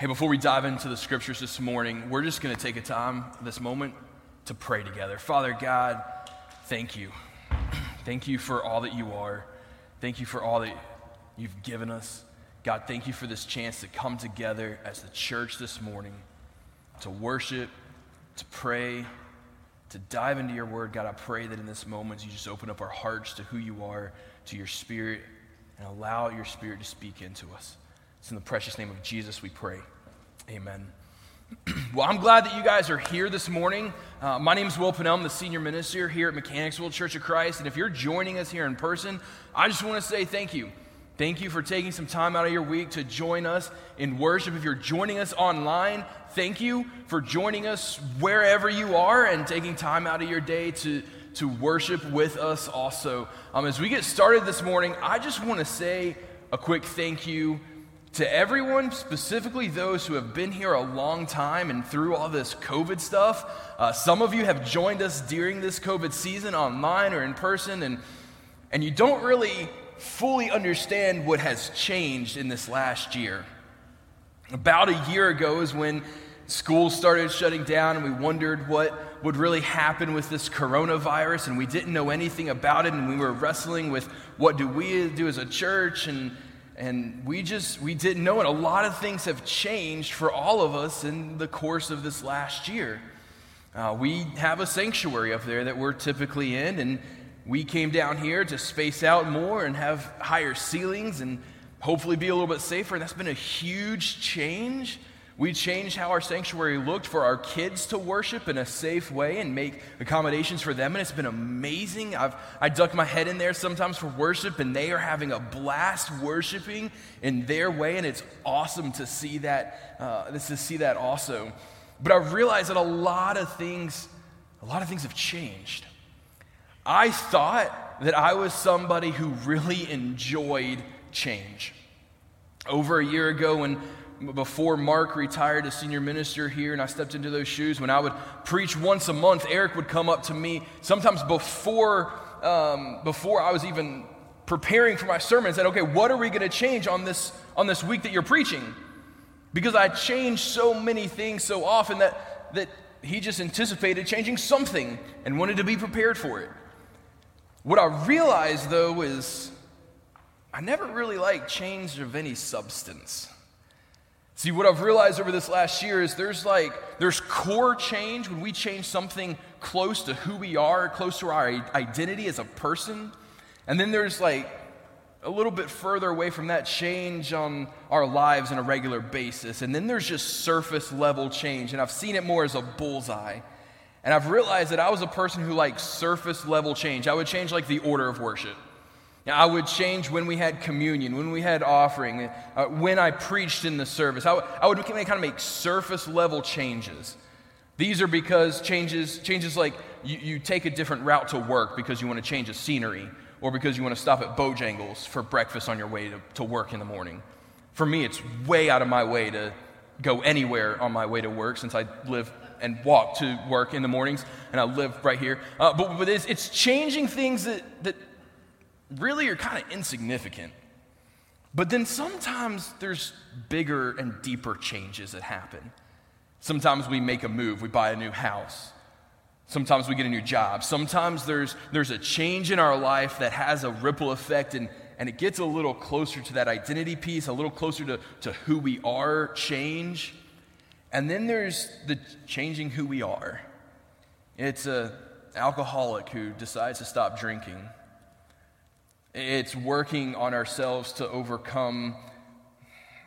Hey, before we dive into the scriptures this morning, we're just going to take a time, this moment, to pray together. Father God, thank you. Thank you for all that you are. Thank you for all that you've given us. God, thank you for this chance to come together as the church this morning, to worship, to pray, to dive into your word. God, I pray that in this moment, you just open up our hearts to who you are, to your spirit, and allow your spirit to speak into us. It's in the precious name of Jesus we pray. Amen. Well, I'm glad that you guys are here this morning. My name is Will Penel. I'm the senior minister here at Mechanicsville Church of Christ. And if you're joining us here in person, I just want to say thank you. Thank you for taking some time out of your week to join us in worship. If you're joining us online, thank you for joining us wherever you are and taking time out of your day to worship with us also. As we get started this morning, I just want to say a quick thank you to everyone, specifically those who have been here a long time and through all this COVID stuff. Some of you have joined us during this COVID season online or in person, and you don't really fully understand what has changed in this last year. About a year ago is when school started shutting down, and we wondered what would really happen with this coronavirus, and we didn't know anything about it, and we were wrestling with what do we do as a church, and we didn't know it. A lot of things have changed for all of us in the course of this last year. We have a sanctuary up there that we're typically in, and we came down here to space out more and have higher ceilings and hopefully be a little bit safer. And that's been a huge change. We changed how our sanctuary looked for our kids to worship in a safe way and make accommodations for them, and it's been amazing. I duck my head in there sometimes for worship, and they are having a blast worshiping in their way, and it's awesome to see that. Also, but I realized that a lot of things have changed. I thought that I was somebody who really enjoyed change. Over a year ago, before Mark retired as senior minister here and I stepped into those shoes, when I would preach once a month, Eric would come up to me sometimes before I was even preparing for my sermon and said, okay, what are we going to change on this week that you're preaching? Because I changed so many things so often that he just anticipated changing something and wanted to be prepared for it. What I realized, though, is I never really liked change of any substance. See, what I've realized over this last year is there's core change when we change something close to who we are, close to our identity as a person. And then there's a little bit further away from that change on our lives on a regular basis. And then there's just surface level change. And I've seen it more as a bullseye. And I've realized that I was a person who liked surface level change. I would change the order of worship. Now, I would change when we had communion, when we had offering, when I preached in the service. I would kind of make surface level changes. These are because changes like you take a different route to work because you want to change the scenery, or because you want to stop at Bojangles for breakfast on your way to work in the morning. For me, it's way out of my way to go anywhere on my way to work since I live and walk to work in the mornings, and I live right here. But it's changing things that really are kind of insignificant. But then sometimes there's bigger and deeper changes that happen. Sometimes we make a move, we buy a new house. Sometimes we get a new job. Sometimes there's a change in our life that has a ripple effect, and it gets a little closer to that identity piece, a little closer to who we are, change. And then there's the changing who we are. It's an alcoholic who decides to stop drinking. It's working on ourselves to overcome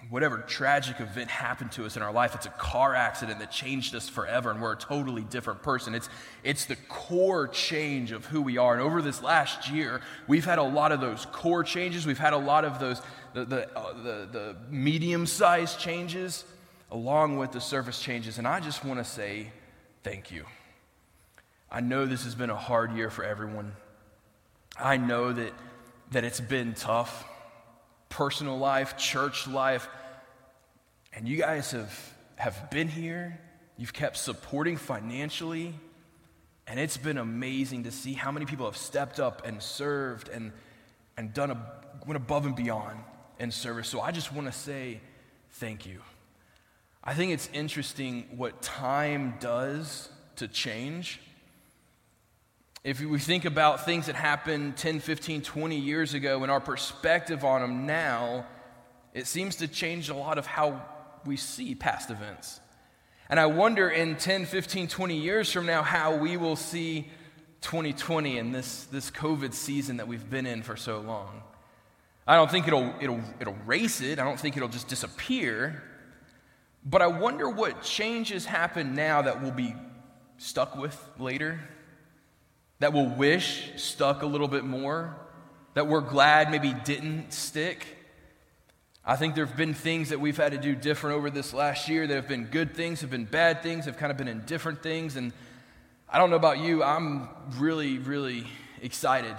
whatever tragic event happened to us in our life. It's a car accident that changed us forever, and we're a totally different person. It's the core change of who we are. And over this last year, we've had a lot of those core changes. We've had a lot of those the medium-sized changes along with the surface changes. And I just want to say thank you. I know this has been a hard year for everyone. I know that it's been tough. Personal life, church life, and you guys have been here, you've kept supporting financially, and it's been amazing to see how many people have stepped up and served and went above and beyond in service. So I just want to say thank you. I think it's interesting what time does to change. If we think about things that happened 10, 15, 20 years ago and our perspective on them now, it seems to change a lot of how we see past events. And I wonder in 10, 15, 20 years from now how we will see 2020 and this COVID season that we've been in for so long. I don't think it'll erase it. I don't think it'll just disappear. But I wonder what changes happen now that we'll be stuck with later, that we'll wish stuck a little bit more, that we're glad maybe didn't stick. I think there have been things that we've had to do different over this last year that have been good things, have been bad things, have kind of been indifferent things. And I don't know about you, I'm really, really excited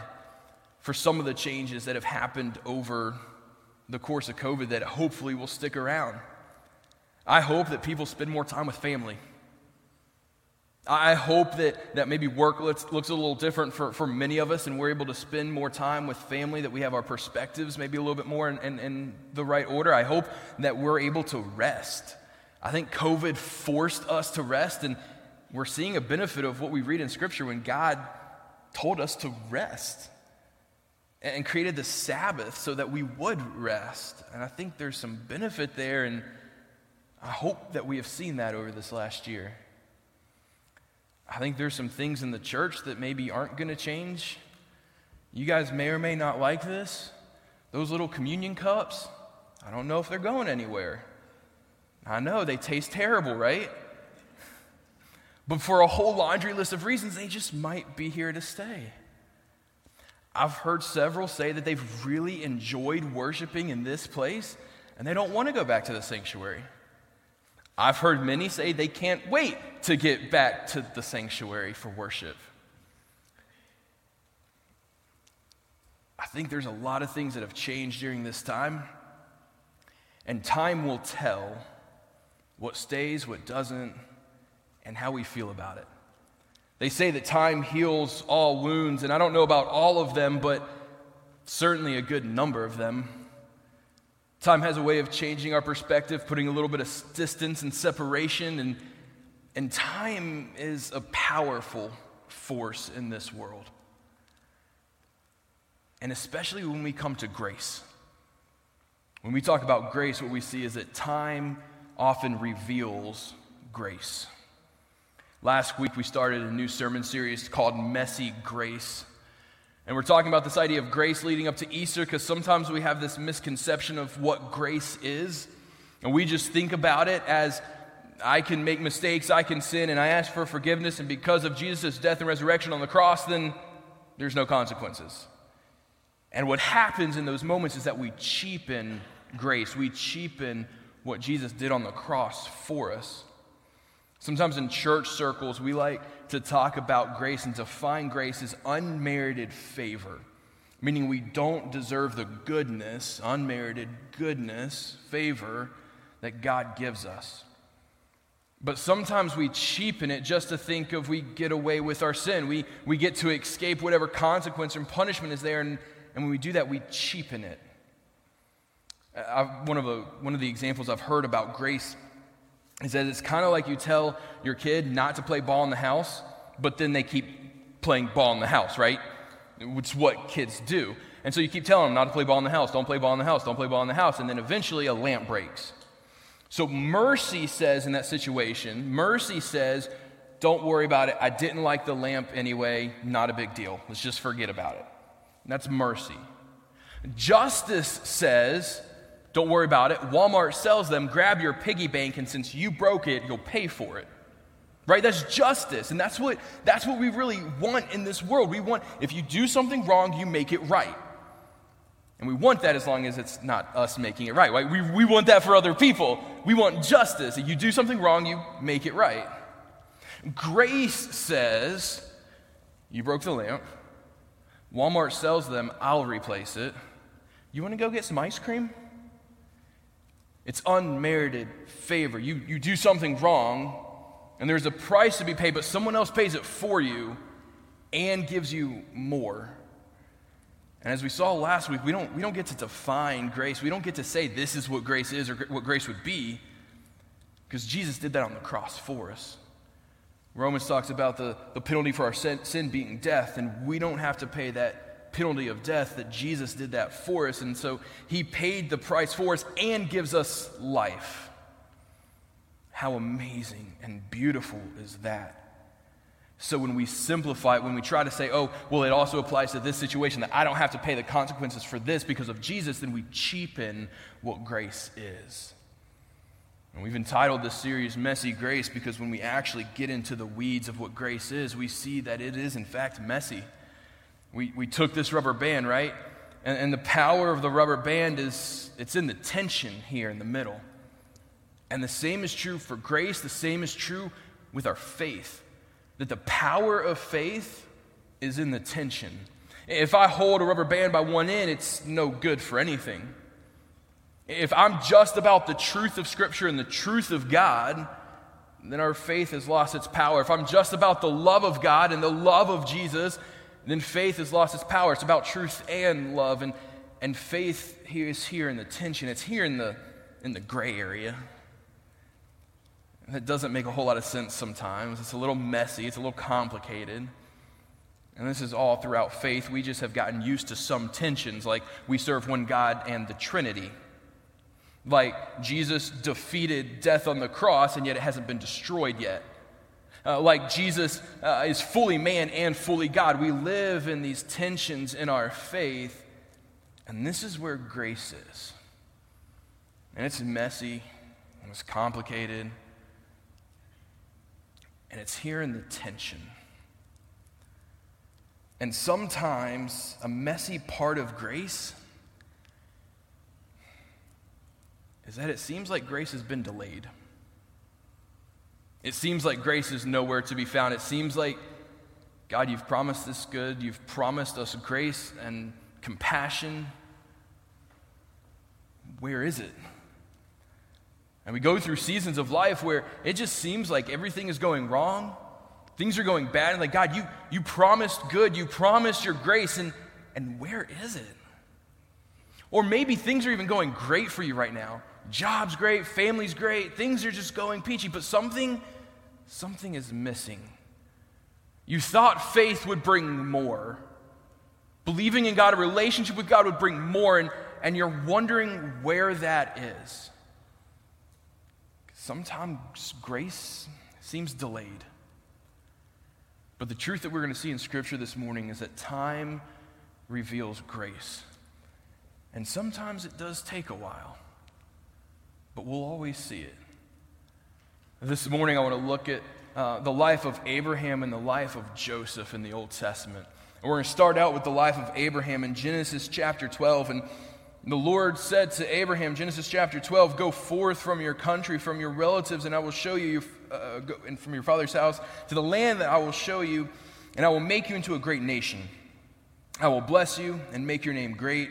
for some of the changes that have happened over the course of COVID that hopefully will stick around. I hope that people spend more time with family. I hope that maybe work looks a little different for many of us and we're able to spend more time with family, that we have our perspectives maybe a little bit more in the right order. I hope that we're able to rest. I think COVID forced us to rest, and we're seeing a benefit of what we read in Scripture when God told us to rest and created the Sabbath so that we would rest. And I think there's some benefit there, and I hope that we have seen that over this last year. I think there's some things in the church that maybe aren't going to change. You guys may or may not like this. Those little communion cups, I don't know if they're going anywhere. I know, they taste terrible, right? But for a whole laundry list of reasons, they just might be here to stay. I've heard several say that they've really enjoyed worshiping in this place, and they don't want to go back to the sanctuary. I've heard many say they can't wait to get back to the sanctuary for worship. I think there's a lot of things that have changed during this time, and time will tell what stays, what doesn't, and how we feel about it. They say that time heals all wounds, and I don't know about all of them, but certainly a good number of them. Time has a way of changing our perspective, putting a little bit of distance and separation, and time is a powerful force in this world. And especially when we come to grace. When we talk about grace, what we see is that time often reveals grace. Last week we started a new sermon series called Messy Grace. And we're talking about this idea of grace leading up to Easter, because sometimes we have this misconception of what grace is. And we just think about it as, I can make mistakes, I can sin, and I ask for forgiveness, and because of Jesus' death and resurrection on the cross, then there's no consequences. And what happens in those moments is that we cheapen grace. We cheapen what Jesus did on the cross for us. Sometimes in church circles, we like to talk about grace and define grace as unmerited favor, meaning we don't deserve the goodness, unmerited goodness, favor that God gives us. But sometimes we cheapen it just to think of we get away with our sin. We get to escape whatever consequence and punishment is there, and when we do that, we cheapen it. One of the examples I've heard about grace, he says it's kind of like you tell your kid not to play ball in the house, but then they keep playing ball in the house, right? It's what kids do. And so you keep telling them not to play ball in the house, don't play ball in the house, don't play ball in the house, and then eventually a lamp breaks. So mercy says in that situation, mercy says, don't worry about it. I didn't like the lamp anyway, not a big deal. Let's just forget about it. And that's mercy. Justice says, don't worry about it. Walmart sells them. Grab your piggy bank, and since you broke it, you'll pay for it. Right? That's justice, and that's what we really want in this world. We want, if you do something wrong, you make it right. And we want that as long as it's not us making it right. Right? We want that for other people. We want justice. If you do something wrong, you make it right. Grace says, you broke the lamp. Walmart sells them. I'll replace it. You want to go get some ice cream? It's unmerited favor. You do something wrong, and there's a price to be paid, but someone else pays it for you and gives you more. And as we saw last week, we don't get to define grace. We don't get to say this is what grace is or what grace would be, Because Jesus did that on the cross for us. Romans talks about the penalty for our sin being death, and we don't have to pay that penalty of death, that Jesus did that for us, and so he paid the price for us and gives us life. How amazing and beautiful is that? So when we simplify it, when we try to say, oh, well, it also applies to this situation, that I don't have to pay the consequences for this because of Jesus, then we cheapen what grace is. And we've entitled this series, Messy Grace, because when we actually get into the weeds of what grace is, we see that it is, in fact, messy. We took this rubber band, right? And the power of the rubber band is, it's in the tension here in the middle. And the same is true for grace. The same is true with our faith, that the power of faith is in the tension. If I hold a rubber band by one end, it's no good for anything. If I'm just about the truth of Scripture and the truth of God, then our faith has lost its power. If I'm just about the love of God and the love of Jesus, then faith has lost its power. It's about truth and love, and faith here is here in the tension. It's here in the gray area. And that doesn't make a whole lot of sense sometimes. It's a little messy. It's a little complicated. And this is all throughout faith. We just have gotten used to some tensions, like we serve one God and the Trinity. Like Jesus defeated death on the cross, and yet it hasn't been destroyed yet. Like Jesus is fully man and fully God. We live in these tensions in our faith, and this is where grace is. And it's messy, and it's complicated, and it's here in the tension. And sometimes a messy part of grace is that it seems like grace has been delayed. It seems like grace is nowhere to be found. It seems like, God, you've promised this good. You've promised us grace and compassion. Where is it? And we go through seasons of life where it just seems like everything is going wrong. Things are going bad. And like, God, you promised good. You promised your grace. And where is it? Or maybe things are even going great for you right now. Job's great, family's great, things are just going peachy, but something is missing. You thought faith would bring more. Believing in God, a relationship with God would bring more, and you're wondering where that is. Sometimes grace seems delayed. But the truth that we're going to see in Scripture this morning is that time reveals grace. And sometimes it does take a while, but we'll always see it. This morning I want to look at the life of Abraham and the life of Joseph in the Old Testament. And we're going to start out with the life of Abraham in Genesis chapter 12. And the Lord said to Abraham, Genesis chapter 12, "Go forth from your country, from your relatives, and I will show you, and from your father's house, to the land that I will show you, and I will make you into a great nation. I will bless you and make your name great.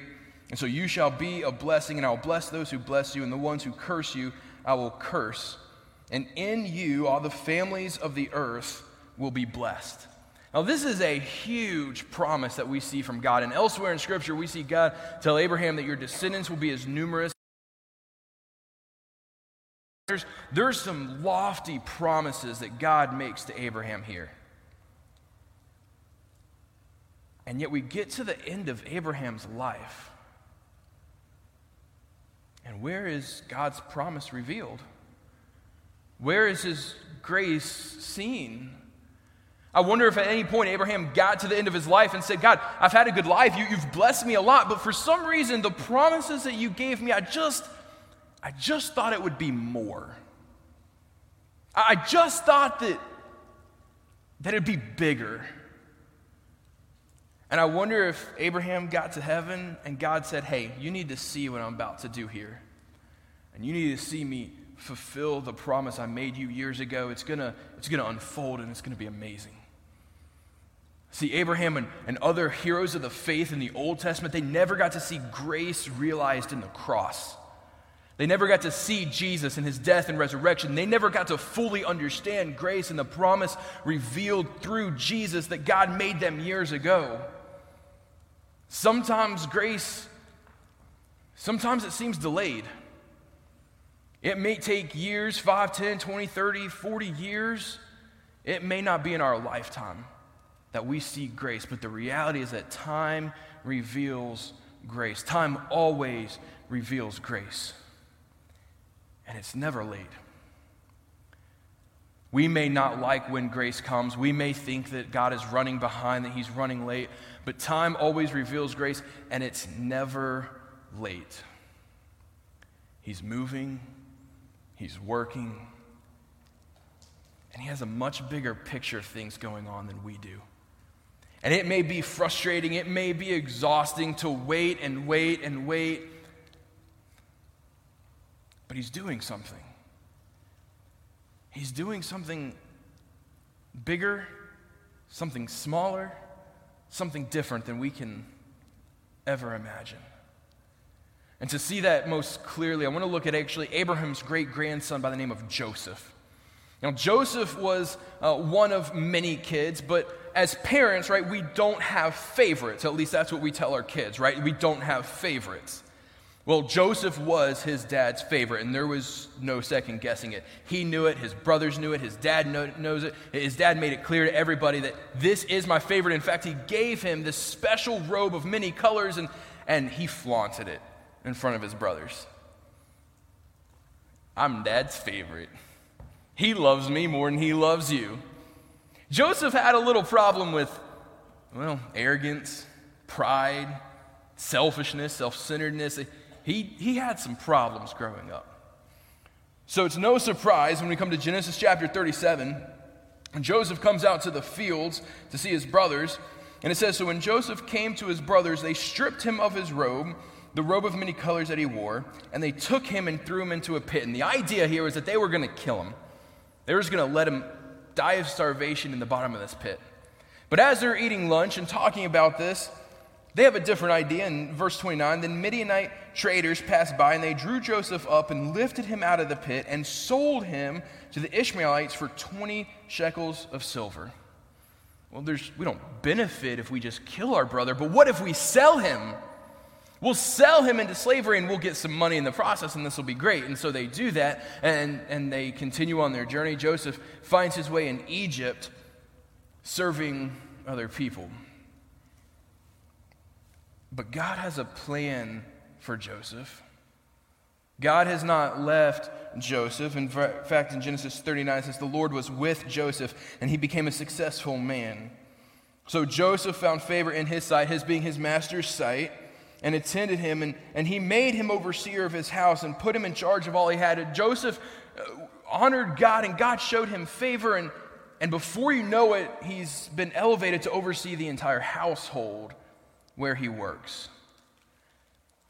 And so you shall be a blessing, and I will bless those who bless you, and the ones who curse you, I will curse. And in you all the families of the earth will be blessed." Now this is a huge promise that we see from God. And elsewhere in Scripture, we see God tell Abraham that your descendants will be as numerous. There's some lofty promises that God makes to Abraham here. And yet we get to the end of Abraham's life. And where is God's promise revealed? Where is his grace seen? I wonder if at any point Abraham got to the end of his life and said, "God, I've had a good life. You've blessed me a lot, but for some reason the promises that you gave me, I just thought it would be more. I just thought that it'd be bigger." And I wonder if Abraham got to heaven and God said, "Hey, you need to see what I'm about to do here. And you need to see me fulfill the promise I made you years ago. It's gonna unfold, and it's going to be amazing." See, Abraham and other heroes of the faith in the Old Testament, they never got to see grace realized in the cross. They never got to see Jesus and his death and resurrection. They never got to fully understand grace and the promise revealed through Jesus that God made them years ago. Sometimes it seems delayed. It may take years, 5, 10, 20, 30, 40 years. It may not be in our lifetime that we see grace, but the reality is that time reveals grace. Time always reveals grace, and it's never late. We may not like when grace comes. We may think that God is running behind, that he's running late, but time always reveals grace, and it's never late. He's moving, he's working, and he has a much bigger picture of things going on than we do. And it may be frustrating, it may be exhausting to wait and wait and wait, but he's doing something. He's doing something bigger, something smaller, something different than we can ever imagine. And to see that most clearly, I want to look at actually Abraham's great-grandson by the name of Joseph. Now, Joseph was one of many kids, but as parents, right, we don't have favorites. At least that's what we tell our kids, right? We don't have favorites. Well, Joseph was his dad's favorite, and there was no second guessing it. He knew it. His brothers knew it. His dad knows it. His dad made it clear to everybody that this is my favorite. In fact, he gave him this special robe of many colors, and he flaunted it in front of his brothers. I'm dad's favorite. He loves me more than he loves you. Joseph had a little problem with, well, arrogance, pride, selfishness, self-centeredness. He had some problems growing up. So it's no surprise when we come to Genesis chapter 37, when Joseph comes out to the fields to see his brothers, and it says, so when Joseph came to his brothers, they stripped him of his robe, the robe of many colors that he wore, and they took him and threw him into a pit. And the idea here was that they were going to kill him. They were just going to let him die of starvation in the bottom of this pit. But as they're eating lunch and talking about this, they have a different idea. In verse 29, then Midianite traders passed by, and they drew Joseph up and lifted him out of the pit and sold him to the Ishmaelites for 20 shekels of silver. Well, we don't benefit if we just kill our brother, but what if we sell him? We'll sell him into slavery, and we'll get some money in the process, and this will be great. And so they do that, and they continue on their journey. Joseph finds his way in Egypt, serving other people. But God has a plan for Joseph. God has not left Joseph. In fact, in Genesis 39, it says, the Lord was with Joseph, and he became a successful man. So Joseph found favor in his sight, his being his master's sight, and attended him, and he made him overseer of his house and put him in charge of all he had. And Joseph honored God, and God showed him favor, and before you know it, he's been elevated to oversee the entire household where he works.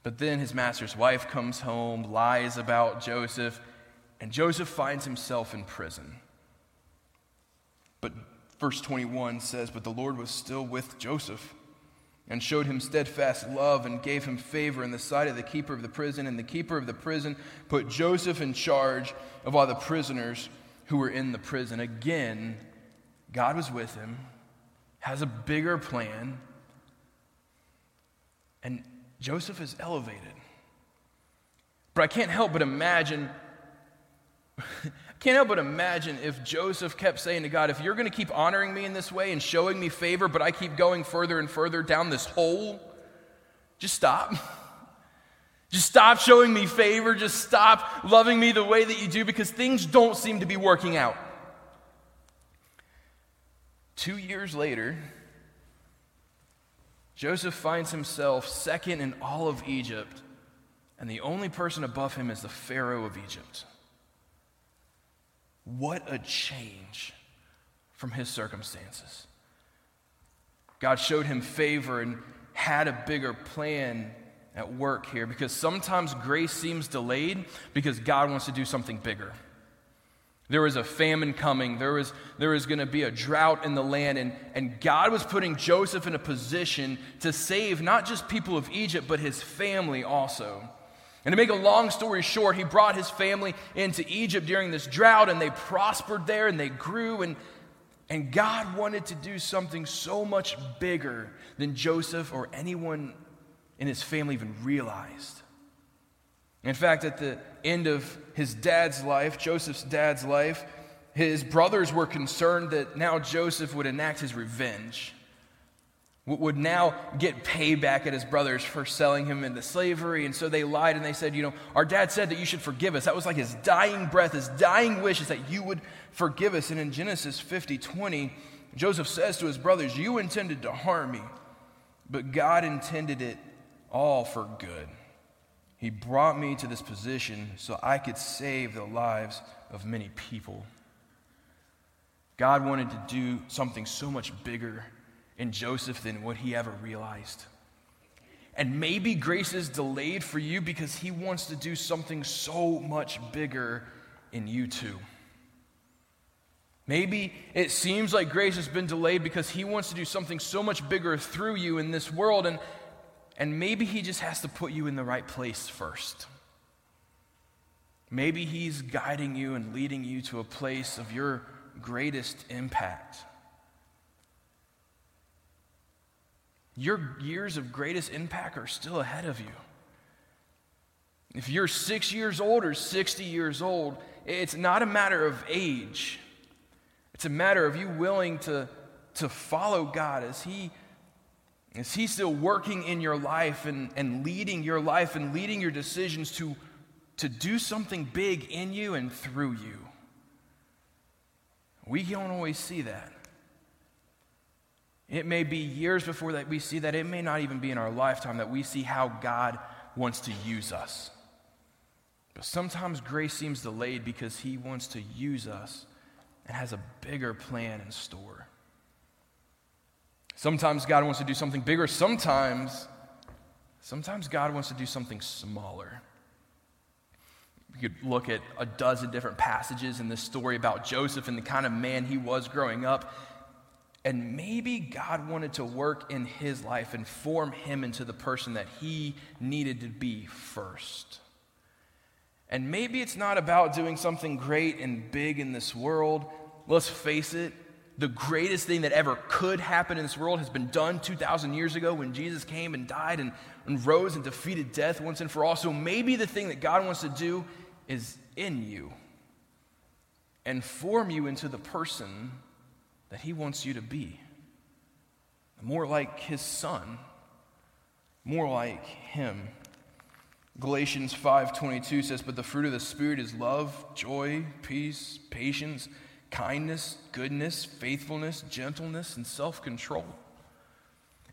But then his master's wife comes home, lies about Joseph, and Joseph finds himself in prison. But verse 21 says, but the Lord was still with Joseph, and showed him steadfast love, and gave him favor in the sight of the keeper of the prison. And the keeper of the prison put Joseph in charge of all the prisoners who were in the prison. Again, God was with him, has a bigger plan, and Joseph is elevated. But I can't help but imagine, if Joseph kept saying to God, if you're going to keep honoring me in this way and showing me favor, but I keep going further and further down this hole, just stop. Just stop showing me favor. Just stop loving me the way that you do, because things don't seem to be working out. 2 years later, Joseph finds himself second in all of Egypt, and the only person above him is the Pharaoh of Egypt. What a change from his circumstances. God showed him favor and had a bigger plan at work here, because sometimes grace seems delayed because God wants to do something bigger. There was a famine coming. There was going to be a drought in the land, and God was putting Joseph in a position to save not just people of Egypt, but his family also. And to make a long story short, he brought his family into Egypt during this drought, and they prospered there, and they grew, and God wanted to do something so much bigger than Joseph or anyone in his family even realized. In fact, at the end of his dad's life, Joseph's dad's life, his brothers were concerned that now Joseph would enact his revenge, would now get payback at his brothers for selling him into slavery. And so they lied and they said, our dad said that you should forgive us. That was like his dying breath, his dying wish is that you would forgive us. And in Genesis 50:20, Joseph says to his brothers, you intended to harm me, but God intended it all for good. He brought me to this position so I could save the lives of many people. God wanted to do something so much bigger in Joseph than what he ever realized. And maybe grace is delayed for you because he wants to do something so much bigger in you too. Maybe it seems like grace has been delayed because he wants to do something so much bigger through you in this world, and maybe he just has to put you in the right place first. Maybe he's guiding you and leading you to a place of your greatest impact. Your years of greatest impact are still ahead of you. If you're 6 years old or 60 years old, it's not a matter of age. It's a matter of you willing to follow God as He still working in your life and leading your life and leading your decisions to do something big in you and through you. We don't always see that. It may be years before that we see that. It may not even be in our lifetime that we see how God wants to use us. But sometimes grace seems delayed because he wants to use us and has a bigger plan in store. Sometimes God wants to do something bigger. Sometimes God wants to do something smaller. You could look at a dozen different passages in this story about Joseph and the kind of man he was growing up. And maybe God wanted to work in his life and form him into the person that he needed to be first. And maybe it's not about doing something great and big in this world. Let's face it, the greatest thing that ever could happen in this world has been done 2,000 years ago when Jesus came and died and rose and defeated death once and for all. So maybe the thing that God wants to do is in you and form you into the person that he wants you to be. More like his son, more like him. Galatians 5:22 says, but the fruit of the Spirit is love, joy, peace, patience, kindness, goodness, faithfulness, gentleness, and self-control.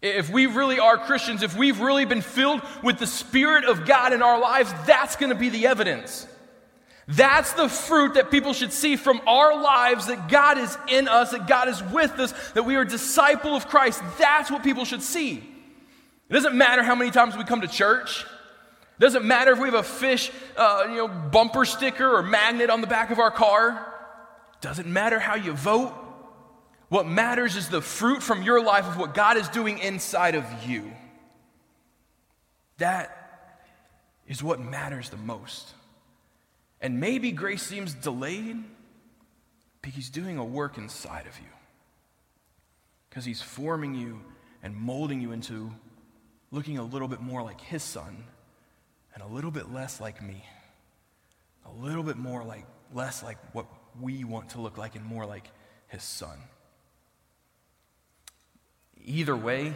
If we really are Christians, if we've really been filled with the Spirit of God in our lives, that's going to be the evidence. That's the fruit that people should see from our lives, that God is in us, that God is with us, that we are a disciple of Christ. That's what people should see. It doesn't matter how many times we come to church. It doesn't matter if we have a fish bumper sticker or magnet on the back of our car. It doesn't matter how you vote. What matters is the fruit from your life of what God is doing inside of you. That is what matters the most. And maybe grace seems delayed because he's doing a work inside of you. Because he's forming you and molding you into looking a little bit more like his son and a little bit less like me. A little bit more like, less like what we want to look like and more like his son. Either way,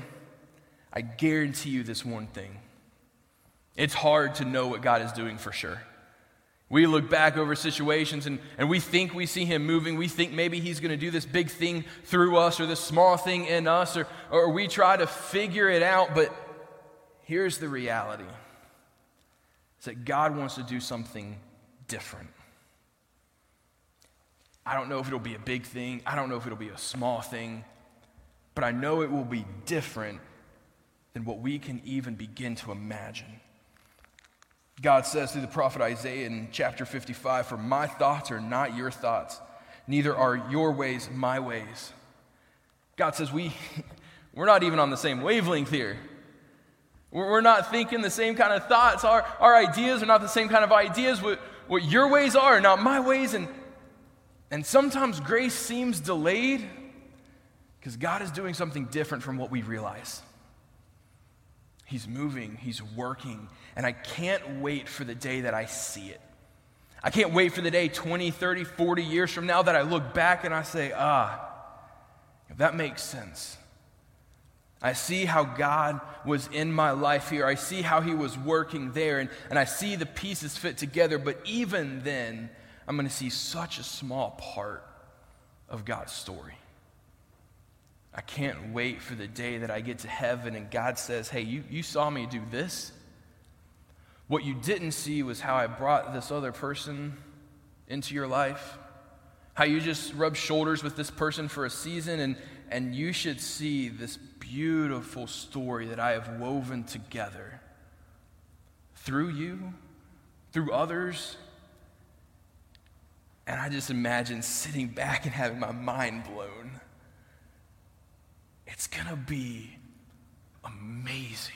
I guarantee you this one thing. It's hard to know what God is doing for sure. We look back over situations and we think we see him moving. We think maybe he's going to do this big thing through us or this small thing in us or we try to figure it out. But here's the reality. It's that God wants to do something different. I don't know if it'll be a big thing. I don't know if it'll be a small thing. But I know it will be different than what we can even begin to imagine. God says through the prophet Isaiah in chapter 55, for my thoughts are not your thoughts, neither are your ways my ways. God says we're not even on the same wavelength here. We're not thinking the same kind of thoughts. Our ideas are not the same kind of ideas. What your ways are not my ways. And sometimes grace seems delayed because God is doing something different from what we realize. He's moving, he's working, and I can't wait for the day that I see it. I can't wait for the day 20, 30, 40 years from now that I look back and I say, if that makes sense. I see how God was in my life here. I see how he was working there, and I see the pieces fit together, but even then, I'm going to see such a small part of God's story. I can't wait for the day that I get to heaven and God says, hey, you saw me do this. What you didn't see was how I brought this other person into your life, how you just rubbed shoulders with this person for a season, and you should see this beautiful story that I have woven together through you, through others. And I just imagine sitting back and having my mind blown. It's going to be amazing.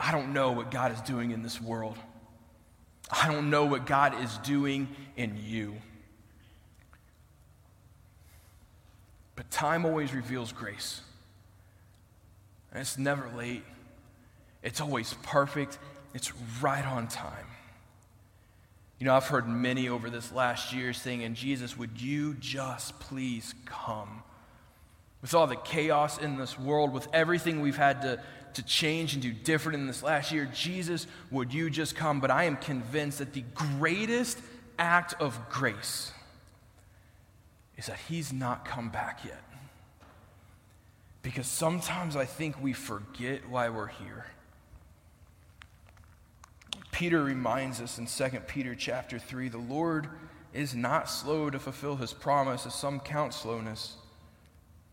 I don't know what God is doing in this world. I don't know what God is doing in you. But time always reveals grace. And it's never late. It's always perfect. It's right on time. You know, I've heard many over this last year saying, Jesus, would you just please come? With all the chaos in this world, with everything we've had to change and do different in this last year, Jesus, would you just come? But I am convinced that the greatest act of grace is that he's not come back yet. Because sometimes I think we forget why we're here. Peter reminds us in 2 Peter chapter 3, the Lord is not slow to fulfill his promise, as some count slowness,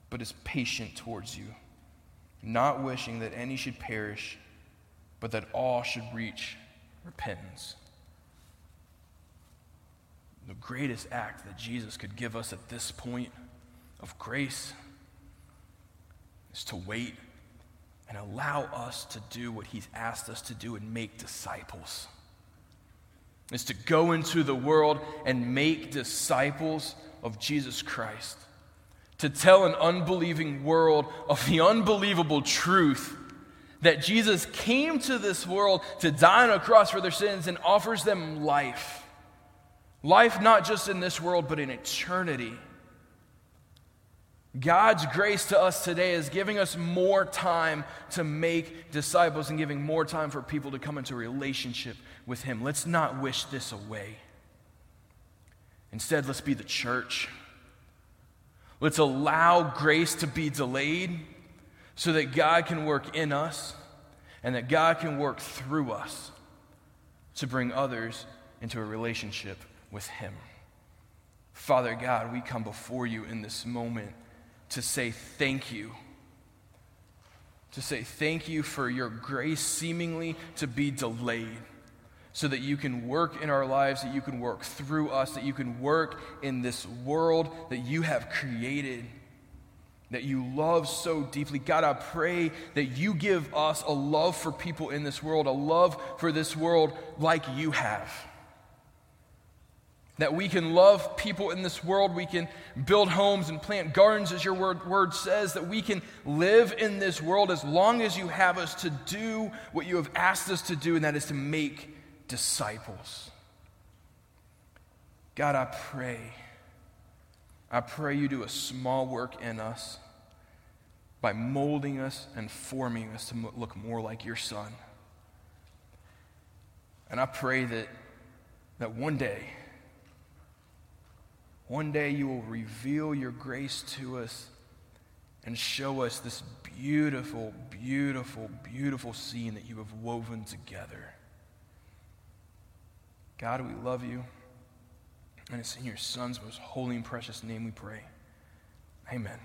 but is patient towards you, not wishing that any should perish, but that all should reach repentance. The greatest act that Jesus could give us at this point of grace is to wait and allow us to do what he's asked us to do and make disciples. It's to go into the world and make disciples of Jesus Christ. To tell an unbelieving world of the unbelievable truth that Jesus came to this world to die on a cross for their sins and offers them life. Life not just in this world, but in eternity. God's grace to us today is giving us more time to make disciples and giving more time for people to come into a relationship with him. Let's not wish this away. Instead, let's be the church. Let's allow grace to be delayed so that God can work in us and that God can work through us to bring others into a relationship with him. Father God, we come before you in this moment to say thank you. To say thank you for your grace seemingly to be delayed so that you can work in our lives, that you can work through us, that you can work in this world that you have created, that you love so deeply. God, I pray that you give us a love for people in this world, a love for this world like you have. That we can love people in this world, we can build homes and plant gardens, as your word says, that we can live in this world as long as you have us to do what you have asked us to do, and that is to make disciples. God, I pray you do a small work in us by molding us and forming us to look more like your Son. And I pray that one day you will reveal your grace to us and show us this beautiful, beautiful, beautiful scene that you have woven together. God, we love you. And it's in your Son's most holy and precious name we pray. Amen.